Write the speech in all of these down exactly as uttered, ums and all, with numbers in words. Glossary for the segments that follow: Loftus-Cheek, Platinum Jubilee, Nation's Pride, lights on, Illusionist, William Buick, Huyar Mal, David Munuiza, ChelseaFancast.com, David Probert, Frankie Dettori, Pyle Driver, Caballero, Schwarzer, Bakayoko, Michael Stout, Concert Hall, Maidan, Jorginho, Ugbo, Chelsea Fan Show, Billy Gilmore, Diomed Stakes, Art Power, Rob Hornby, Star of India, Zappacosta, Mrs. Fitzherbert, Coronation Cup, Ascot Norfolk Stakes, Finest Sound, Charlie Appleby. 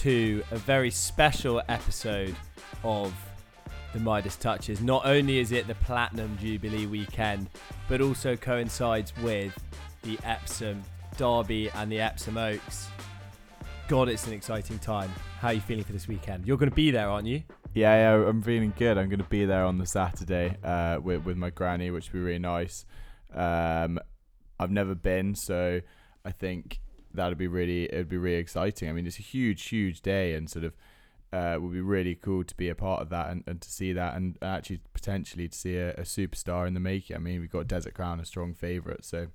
to a very special episode of the Midas Touches. Not only is it the Platinum Jubilee weekend, but also coincides with the Epsom Derby and the Epsom Oaks. God, it's an exciting time. How are you feeling for this weekend? You're going to be there, aren't you? Yeah, yeah, I'm feeling good. I'm going to be there on the Saturday uh, with, with my granny, which will be really nice. Um, I've never been, so I think that'd be really, it'd be really exciting. I mean, it's a huge, huge day, and sort of uh, it would be really cool to be a part of that and, and to see that, and actually potentially to see a, a superstar in the making. I mean, we've got Desert Crown, a strong favourite, so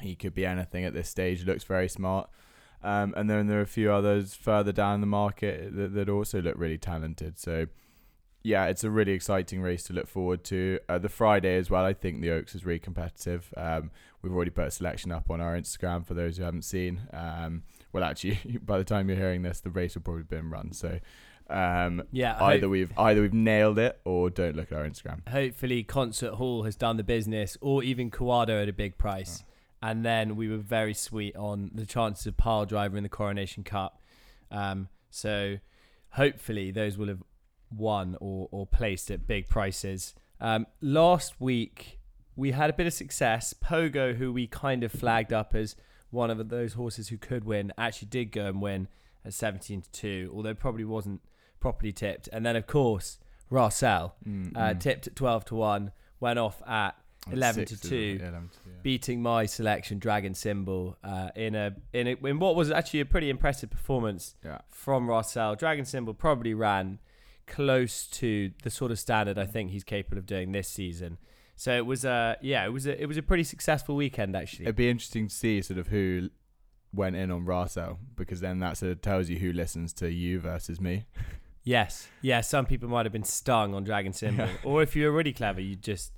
he could be anything at this stage. Looks very smart. Um, and then there are a few others further down the market that, that also look really talented. So, yeah, it's a really exciting race to look forward to. Uh, the Friday as well, I think the Oaks is really competitive. Um, we've already put a selection up on our Instagram for those who haven't seen. Um, well, actually, by the time you're hearing this, the race will probably been run. So, um, yeah, either hope- we've either we've nailed it or don't look at our Instagram. Hopefully, Concert Hall has done the business, or even Coado at a big price. Oh. And then we were very sweet on the chances of Pyle Driver in the Coronation Cup. Um, so hopefully those will have won or, or placed at big prices. Um, last week, we had a bit of success. Pogo, who we kind of flagged up as one of those horses who could win, actually did go and win at seventeen to two, although probably wasn't properly tipped. And then, of course, Rossel, uh, tipped at twelve to one, went off at eleven to two, yeah, yeah. Beating my selection Dragon Symbol uh, in a in a, in what was actually a pretty impressive performance yeah. from Rossel. Dragon Symbol probably ran close to the sort of standard I think he's capable of doing this season. So it was a yeah, it was a, it was a pretty successful weekend actually. It'd be interesting to see sort of who went in on Rossel, because then that sort of tells you who listens to you versus me. Yes, yeah. Some people might have been stung on Dragon Symbol, yeah. Or if you were really clever, you just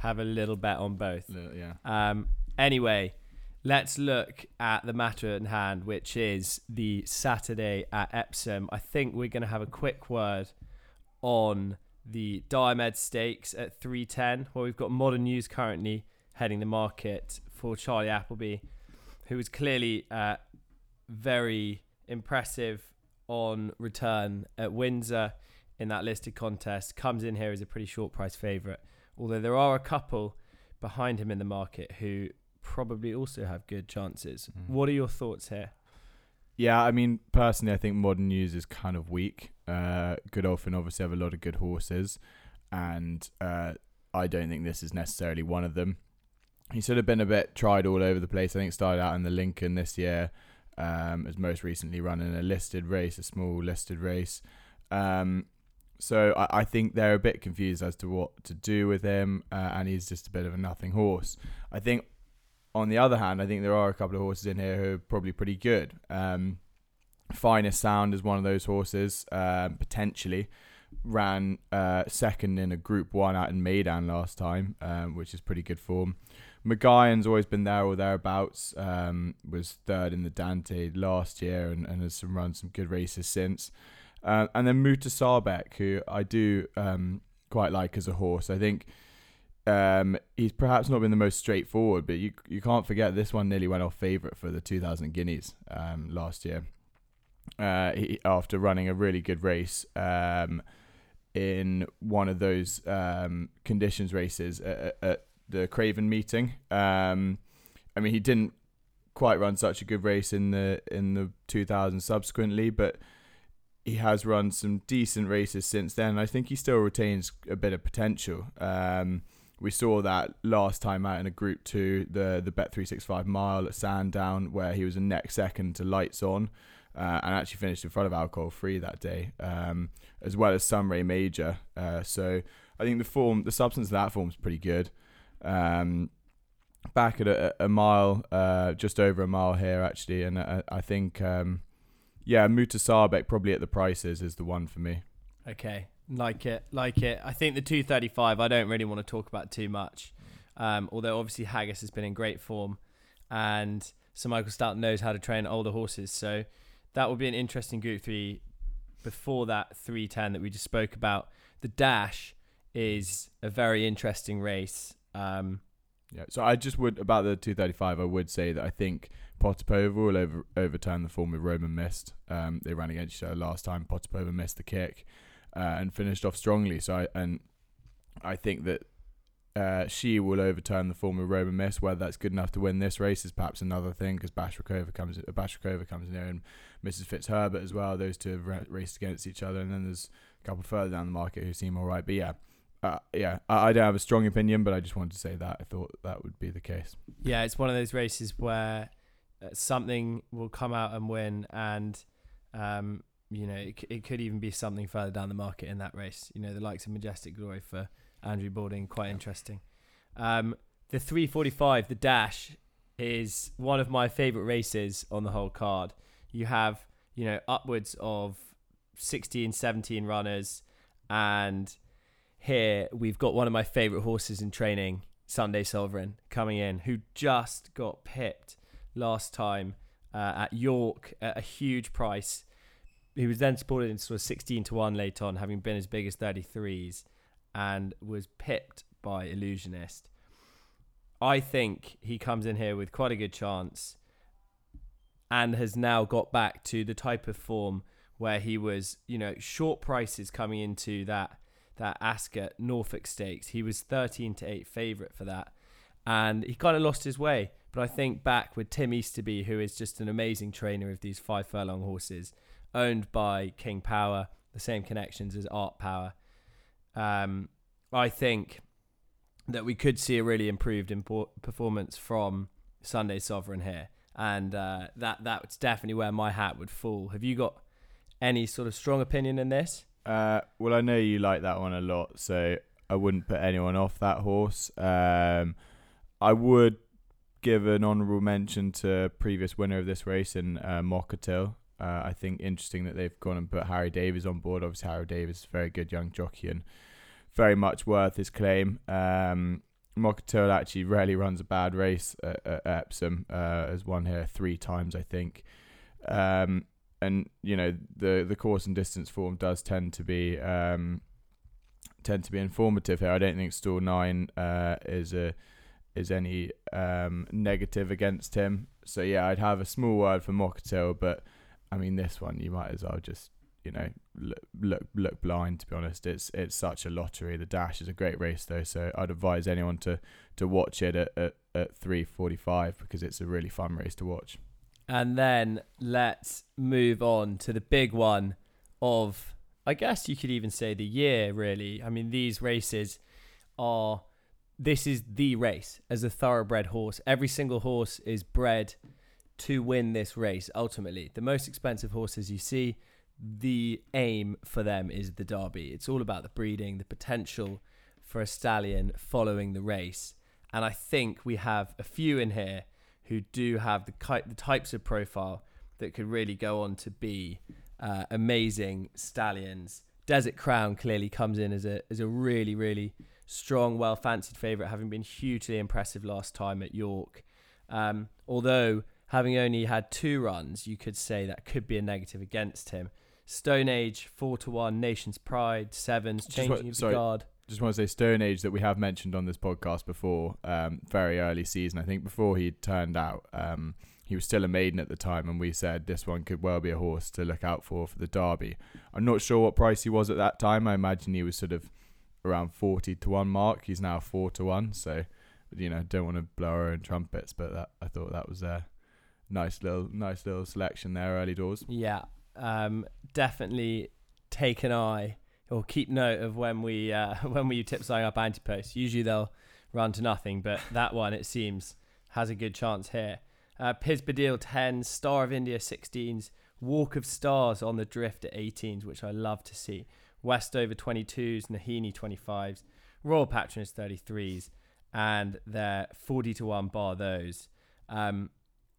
have a little bet on both. Little, yeah. Um, anyway, let's look at the matter at hand, which is the Saturday at Epsom. I think we're going to have a quick word on the Diomed Stakes at three ten, where we've got Modern News currently heading the market for Charlie Appleby, who was clearly uh, very impressive on return at Windsor in that listed contest. Comes in here as a pretty short price favourite, although there are a couple behind him in the market who probably also have good chances. Mm. What are your thoughts here? Yeah, I mean, personally, I think Modern News is kind of weak. Uh, Godolphin obviously have a lot of good horses, and uh, I don't think this is necessarily one of them. He's sort of been a bit tried all over the place. I think started out in the Lincoln this year, um, has most recently run in a listed race, a small listed race. Um So I, I think they're a bit confused as to what to do with him, uh, and he's just a bit of a nothing horse. I think, on the other hand, I think there are a couple of horses in here who are probably pretty good. Um, Finest Sound is one of those horses, uh, potentially. Ran uh, second in a Group one out in Maidan last time, um, which is pretty good form. McGuyan's always been there or thereabouts, um, was third in the Dante last year and, and has some, run some good races since. Uh, and then Mutasarbek, who I do um, quite like as a horse. I think um, he's perhaps not been the most straightforward, but you you can't forget this one nearly went off favourite for the two thousand guineas um, last year uh, he, after running a really good race um, in one of those um, conditions races at, at the Craven meeting. Um, I mean, he didn't quite run such a good race in the in the two thousand subsequently, but he has run some decent races since then, and I think he still retains a bit of potential. Um, we saw that last time out in a Group Two, the the Bet three sixty-five mile at Sandown, where he was a neck second to Lights On, uh, and actually finished in front of Alcohol Free that day, um, as well as Sunray Major. Uh, so I think the form, the substance of that form is pretty good. Um, back at a, a mile, uh, just over a mile here actually, and I, I think. Um, Yeah, Mutasarbek probably at the prices is the one for me. Okay, like it, like it. I think the two thirty-five I don't really want to talk about too much, um, although obviously Haggis has been in great form and Sir Michael Stout knows how to train older horses, so that will be an interesting Group three before that three ten that we just spoke about. The Dash is a very interesting race. Um, yeah. So I just would, about the two thirty-five, I would say that I think Potipova will over, overturn the form of Roman Mist. Um, they ran against each other last time. Potipova missed the kick uh, and finished off strongly. So I, and I think that uh, she will overturn the form of Roman Mist. Whether that's good enough to win this race is perhaps another thing, because Bashrakova comes, Bashrakova comes in there, and Missus Fitzherbert as well. Those two have raced against each other, and then there's a couple further down the market who seem all right. But yeah. Uh, yeah, I, I don't have a strong opinion, but I just wanted to say that I thought that would be the case. Yeah, it's one of those races where uh, something will come out and win, and um, you know, it, it could even be something further down the market in that race. You know, the likes of Majestic Glory for Andrew Balding, quite yeah. interesting. Um, the three forty-five, the Dash, is one of my favourite races on the whole card. You have, you know, upwards of sixteen, seventeen runners, and here we've got one of my favourite horses in training, Sunday Sovereign, coming in, who just got pipped last time uh, at York at a huge price. He was then supported in sort of sixteen to one late on, having been as big as thirty-threes, and was pipped by Illusionist. I think he comes in here with quite a good chance, and has now got back to the type of form where he was, you know, short prices coming into that that Ascot Norfolk Stakes. He was thirteen to eight favourite for that, and he kind of lost his way. But I think back with Tim Easterby, who is just an amazing trainer of these five furlong horses, owned by King Power, the same connections as Art Power. Um, I think that we could see a really improved impor- performance from Sunday Sovereign here, and uh, that that's definitely where my hat would fall. Have you got any sort of strong opinion in this? Uh, well, I know you like that one a lot, so I wouldn't put anyone off that horse. Um, I would give an honourable mention to previous winner of this race in uh, Mokatil. Uh, I think interesting that they've gone and put Harry Davis on board. Obviously, Harry Davis is a very good young jockey and very much worth his claim. Um, Mokatil actually rarely runs a bad race at, at Epsom. Uh, has won here three times, I think. Um And, you know, the, the course and distance form does tend to be um, tend to be informative here. I don't think stall nine uh, is a is any um, negative against him. So, yeah, I'd have a small word for Mokatil. But, I mean, this one, you might as well just, you know, look, look look blind, to be honest. It's it's such a lottery. The Dash is a great race, though. So I'd advise anyone to, to watch it at, at, at three forty-five, because it's a really fun race to watch. And then let's move on to the big one of, I guess you could even say the year, really. I mean, these races are, this is the race as a thoroughbred horse. Every single horse is bred to win this race, ultimately. The most expensive horses you see, the aim for them is the Derby. It's all about the breeding, the potential for a stallion following the race. And I think we have a few in here who do have the the types of profile that could really go on to be uh, amazing stallions. Desert Crown clearly comes in as a as a really, really strong, well-fancied favourite, having been hugely impressive last time at York. Um, although, having only had two runs, you could say that could be a negative against him. Stone Age, four to one, Nation's Pride, Sevens, Changing of the Guard. Just want to say Stone Age, that we have mentioned on this podcast before, um, very early season. I think before he turned out, um, he was still a maiden at the time, and we said this one could well be a horse to look out for for the Derby. I'm not sure what price he was at that time. I imagine he was sort of around forty to one mark. He's now four to one, so, you know, don't want to blow our own trumpets, but that, I thought that was a nice little, nice little selection there early doors. Yeah, um, definitely take an eye or keep note of when we uh, when we tip something up anti-post. Usually they'll run to nothing, but that one, it seems, has a good chance here. Uh, Pisbadil tens, Star of India sixteens, Walk of Stars on the drift at eighteens, which I love to see. Westover twenty-twos, Nahini twenty-fives, Royal Patronage thirty-threes, and they're forty to one bar those. Um,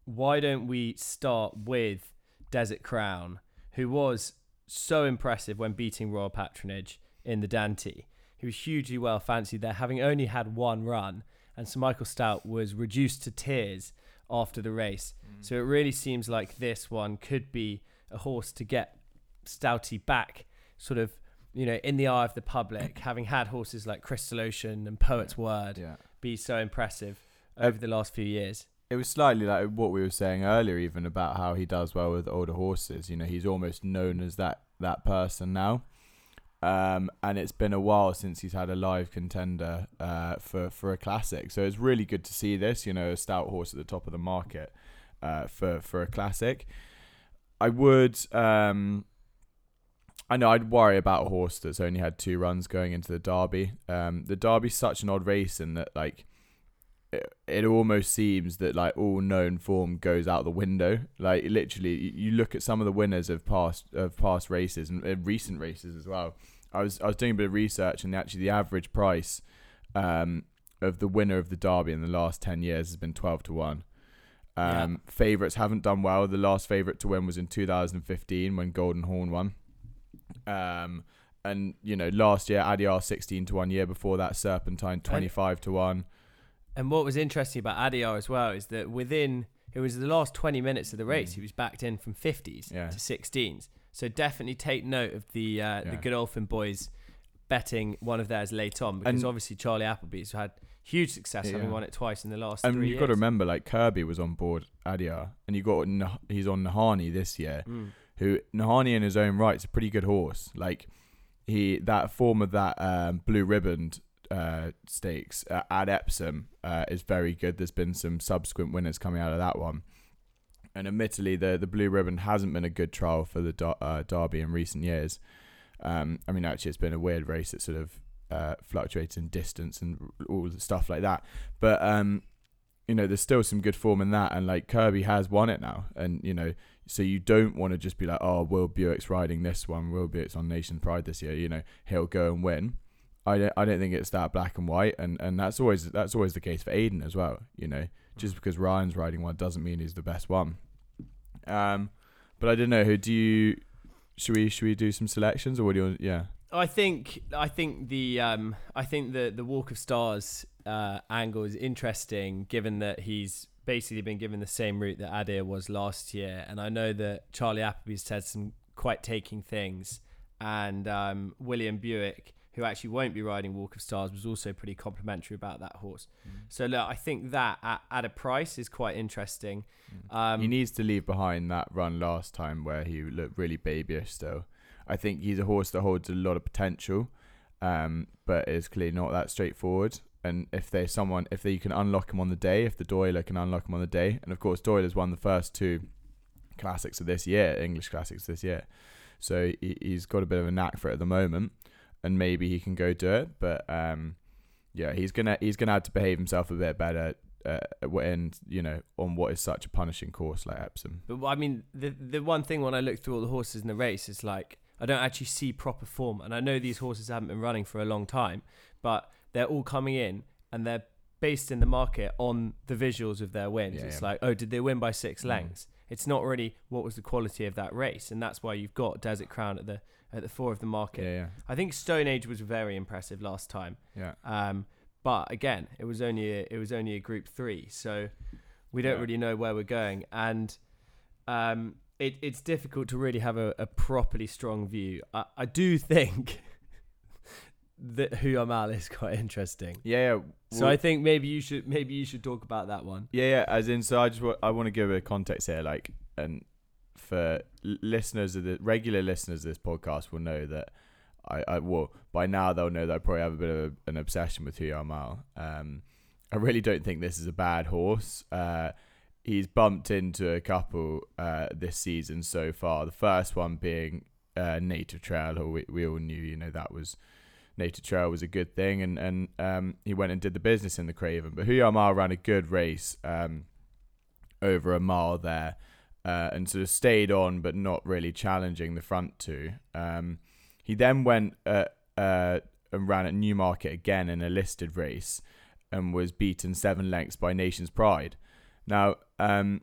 why don't we start with Desert Crown, who was so impressive when beating Royal Patronage in the Dante. He was hugely well fancied there, having only had one run, and Sir Michael Stout was reduced to tears after the race. Mm. So it really seems like this one could be a horse to get Stouty back, sort of, you know, in the eye of the public, having had horses like Crystal Ocean and Poet's yeah. Word yeah. be so impressive over uh, the last few years. it was slightly like what we were saying earlier, even about how he does well with older horses. You know, he's almost known as that that person now. Um, and it's been a while since he's had a live contender uh, for, for a classic. So it's really good to see this, you know, a stout horse at the top of the market uh, for, for a classic. I would, um, I know I'd worry about a horse that's only had two runs going into the Derby. Um, the Derby's such an odd race in that, like, it, it almost seems that, like, all known form goes out the window. Like, literally, you look at some of the winners of past of past races and uh, recent races as well. I was I was doing a bit of research, and actually the average price um, of the winner of the Derby in the last ten years has been twelve to one. Um, yeah. Favourites haven't done well. The last favourite to win was in two thousand fifteen when Golden Horn won. Um, and you know, last year Adyar sixteen to one. Year before that, Serpentine twenty-five to one. And what was interesting about Adyar as well is that within it was the last twenty minutes of the race, mm. he was backed in from fifties yeah. to sixteens. So definitely take note of the uh, yeah. the Godolphin boys betting one of theirs late on, because and obviously Charlie Appleby's had huge success yeah. having won it twice in the last and three years. And you've got to remember, like, Kirby was on board Adyar, and you got he's on Nahini this year, mm. who Nahini in his own right is a pretty good horse. Like, he that form of that um, blue ribboned uh, stakes uh, at Epsom uh, is very good. There's been some subsequent winners coming out of that one. And admittedly, the, the Blue Ribbon hasn't been a good trial for the der- uh, Derby in recent years. Um, I mean, actually, it's been a weird race that sort of uh, fluctuates in distance and all the stuff like that. But, um, you know, there's still some good form in that. And, like, Kirby has won it now. And, you know, so you don't want to just be like, oh, Will Buick's riding this one. Will Buick's on Nation's Pride this year. You know, he'll go and win. I don't, I don't think it's that black and white, and, and that's always that's always the case for Aiden as well. You know, just because Ryan's riding one doesn't mean he's the best one. Um, but I don't know. Who do you? Should we should we do some selections, or what do you? Yeah, I think I think the um I think the the Walk of Stars uh, angle is interesting, given that he's basically been given the same route that Adyar was last year, and I know that Charlie Appleby's said some quite taking things, and um, William Buick, who actually won't be riding Walk of Stars, was also pretty complimentary about that horse. Mm. So look, I think that at, at a price is quite interesting. Mm. Um, he needs to leave behind that run last time where he looked really babyish still. I think he's a horse that holds a lot of potential, um, but is clearly not that straightforward. And if there's someone, if they can unlock him on the day, if the Doyler can unlock him on the day, and of course Doyler's won the first two classics of this year, English classics this year. So he, he's got a bit of a knack for it at the moment. And maybe he can go do it, but um, yeah, he's gonna he's gonna have to behave himself a bit better, uh, and you know, on what is such a punishing course like Epsom. But I mean, the the one thing when I look through all the horses in the race is like, I don't actually see proper form, and I know these horses haven't been running for a long time, but they're all coming in and they're based in the market on the visuals of their wins. Yeah, it's yeah. like, oh, did they win by six lengths? Mm. It's not really what was the quality of that race, and that's why you've got Desert Crown at the at the fore of the market. Yeah, yeah. I think Stone Age was very impressive last time. Yeah. Um, but again, it was only a, it was only a Group Three, so we don't yeah. really know where we're going, and um, it, it's difficult to really have a, a properly strong view. I, I do think that Who Am Al is quite interesting. Yeah. yeah. Well, so I think maybe you should maybe you should talk about that one. Yeah, yeah. As in, so I just w- I want to give a context here, like, and for listeners of the regular listeners of this podcast will know that I, I well by now they'll know that I probably have a bit of a, an obsession with Who Am Al. Um, I really don't think this is a bad horse. Uh, he's bumped into a couple uh this season so far. The first one being uh, Native Trail, who we we all knew, you know, that was. Native Trail was a good thing, and and um, he went and did the business in the Craven. But Who Am Al ran a good race um, over a mile there, uh, and sort of stayed on, but not really challenging the front two. Um, he then went uh, uh, and ran at Newmarket again in a listed race, and was beaten seven lengths by Nation's Pride. Now um,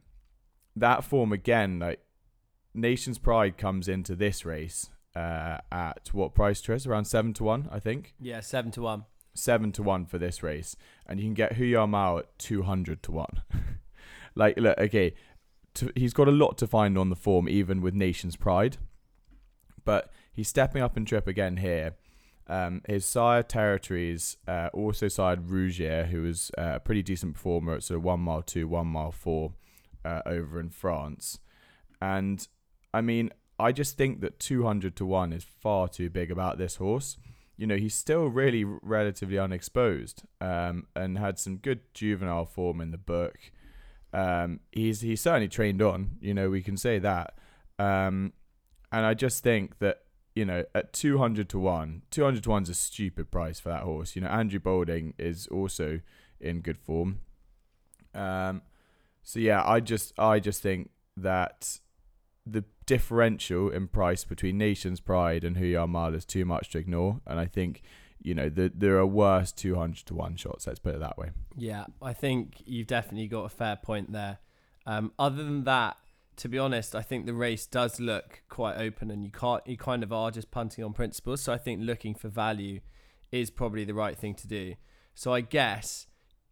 that form again, like Nation's Pride, comes into this race. Uh, at what price, Tris? Around seven to one, I think. Yeah, seven to one. Seven to one for this race, and you can get Who Am Al at two hundred to one. Like, look, okay, to, he's got a lot to find on the form, even with Nation's Pride, but he's stepping up in trip again here, Um, his sire, Territories, uh, also sired Rougier, who was uh, a pretty decent performer at sort of one mile two, one mile four uh, over in France. And I mean, I just think that two hundred to one is far too big about this horse. You know, he's still really relatively unexposed um, and had some good juvenile form in the book. Um, he's, he's certainly trained on, you know, we can say that. Um, and I just think that, you know, at two hundred to one, two hundred to one is a stupid price for that horse. You know, Andrew Boulding is also in good form. Um, so yeah, I just, I just think that the differential in price between Nation's Pride and Huyar Mal is too much to ignore. And I think, you know, the, there are worse two hundred to one shots. Let's put it that way. Yeah, I think you've definitely got a fair point there. Um, other than that, to be honest, I think the race does look quite open, and you can't, you kind of are just punting on principles. So I think looking for value is probably the right thing to do. So I guess,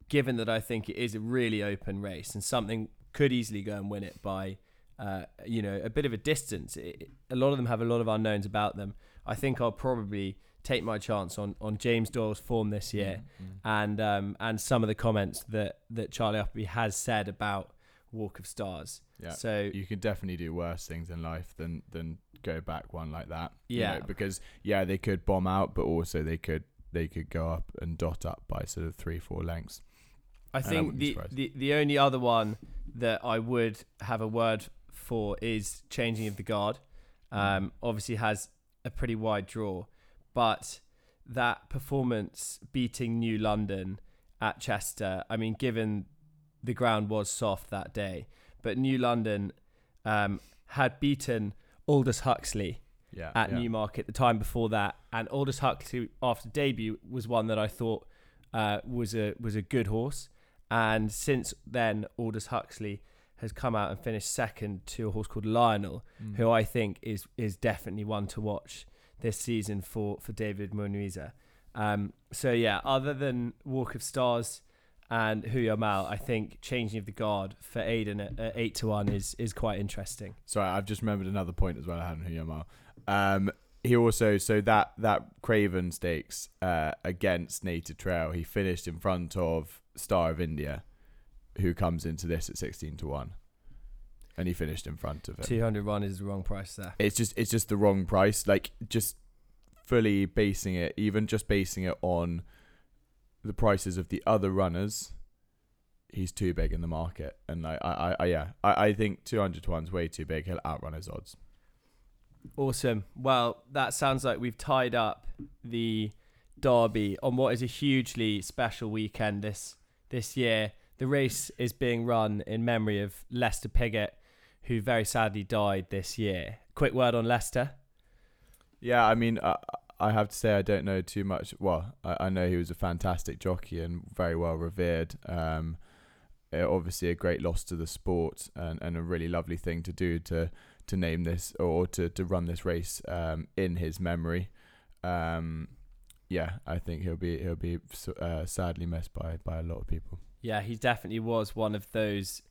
given that I think it is a really open race and something could easily go and win it by, uh, you know, a bit of a distance. It, it, a lot of them have a lot of unknowns about them. I think I'll probably take my chance on, on James Doyle's form this year, mm-hmm. and um, and some of the comments that, that Charlie Appleby has said about Walk of Stars. Yeah. So you can definitely do worse things in life than than go back one like that. Yeah. You know, because yeah, they could bomb out, but also they could they could go up and dot up by sort of three, four lengths. I and think I the, the the only other one that I would have a word for is Changing of the Guard. Um, obviously has a pretty wide draw, but that performance beating New London at Chester, I mean, given the ground was soft that day, but New London um, had beaten Aldous Huxley yeah, at yeah. Newmarket the time before that, and Aldous Huxley after debut was one that I thought uh, was a was a good horse, and since then Aldous Huxley has come out and finished second to a horse called Lionel, mm-hmm. who I think is is definitely one to watch this season for for David Munuiza. Um, so yeah, other than Walk of Stars and Huyar Mal, I think Changing of the Guard for Aiden at, at eight to one is is quite interesting. Sorry, I've just remembered another point as well I had on Huyar Mal. Um, he also so that that Craven Stakes uh, against Native Trail, he finished in front of Star of India, who comes into this at sixteen to one, and he finished in front of it. Two hundred one is the wrong price there. It's just it's just the wrong price. Like just fully basing it, even just basing it on the prices of the other runners, he's too big in the market. And I, I, I yeah, I, I think two hundred to one's way too big. He'll outrun his odds. Awesome. Well, that sounds like we've tied up the Derby on what is a hugely special weekend this this year. The race is being run in memory of Lester Piggott, who very sadly died this year. Quick word on Lester. Yeah, I mean... Uh, I have to say I don't know too much. Well, I, I know he was a fantastic jockey and very well revered. Um, obviously a great loss to the sport, and, and a really lovely thing to do to to name this or to, to run this race um, in his memory. Um, yeah, I think he'll be he'll be uh, sadly missed by by a lot of people. Yeah, he definitely was one of those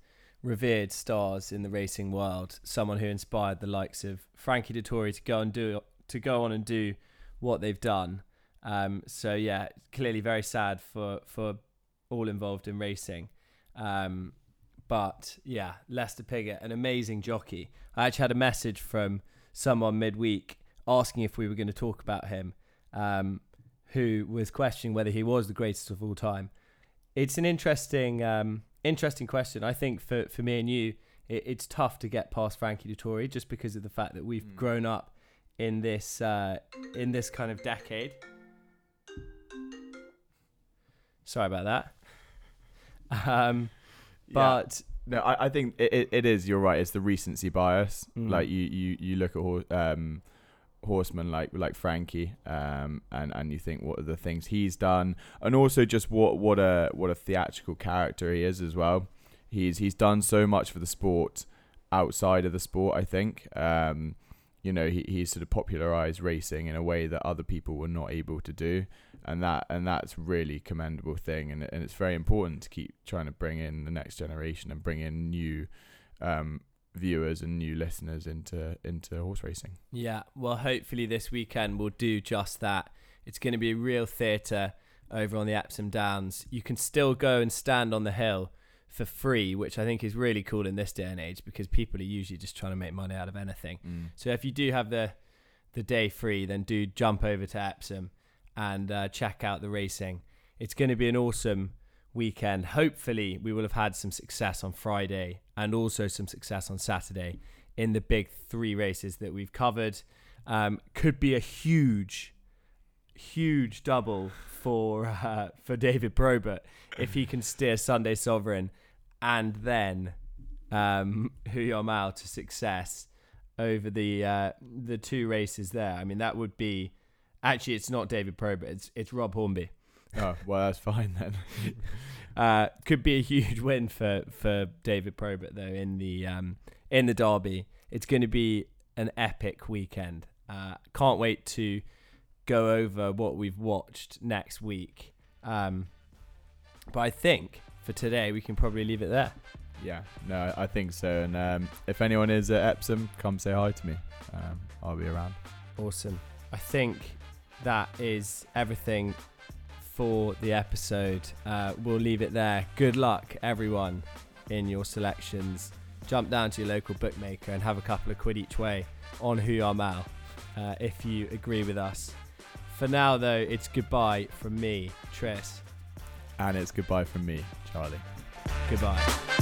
revered stars in the racing world. Someone who inspired the likes of Frankie Dettori to go and do to go on and do. what they've done. Um, so yeah, clearly very sad for, for all involved in racing. Um, but yeah, Lester Piggott, an amazing jockey. I actually had a message from someone midweek asking if we were going to talk about him, um, who was questioning whether he was the greatest of all time. It's an interesting, um, interesting question. I think for, for me and you, it, it's tough to get past Frankie Dettori just because of the fact that we've mm. grown up in this uh, in this kind of decade. Sorry about that. Um, yeah. But no, I, I think it, it is. You're right. It's the recency bias. Mm. Like you, you, you look at um, horsemen like like Frankie, um, and and you think what are the things he's done, and also just what what a what a theatrical character he is as well. He's he's done so much for the sport outside of the sport. I think. Um, You know, he he sort of popularized racing in a way that other people were not able to do, and that and that's really commendable thing, and and it's very important to keep trying to bring in the next generation and bring in new um, viewers and new listeners into into horse racing. Yeah, well, hopefully this weekend we'll do just that. It's going to be a real theatre over on the Epsom Downs. You can still go and stand on the hill for free, which I think is really cool in this day and age, because people are usually just trying to make money out of anything. Mm. So if you do have the the day free, then do jump over to Epsom and uh, check out the racing. It's going to be an awesome weekend. Hopefully we will have had some success on Friday and also some success on Saturday in the big three races that we've covered. Um, could be a huge, huge double for uh, for David Probert if he can steer Sunday Sovereign and then um, Huyom Al to success over the uh, the two races there. I mean, that would be... Actually, it's not David Probert. It's, it's Rob Hornby. Oh, well, that's fine then. uh, could be a huge win for, for David Probert, though, in the um, in the derby. It's going to be an epic weekend. Uh, can't wait to go over what we've watched next week. Um, but I think for today, we can probably leave it there. Yeah, no, I think so. And um, if anyone is at Epsom, come say hi to me. Um, I'll be around. Awesome. I think that is everything for the episode. Uh, we'll leave it there. Good luck, everyone, in your selections. Jump down to your local bookmaker and have a couple of quid each way on Huyom Al, uh, if you agree with us. For now, though, it's goodbye from me, Tris. And it's goodbye from me, Charlie. Goodbye.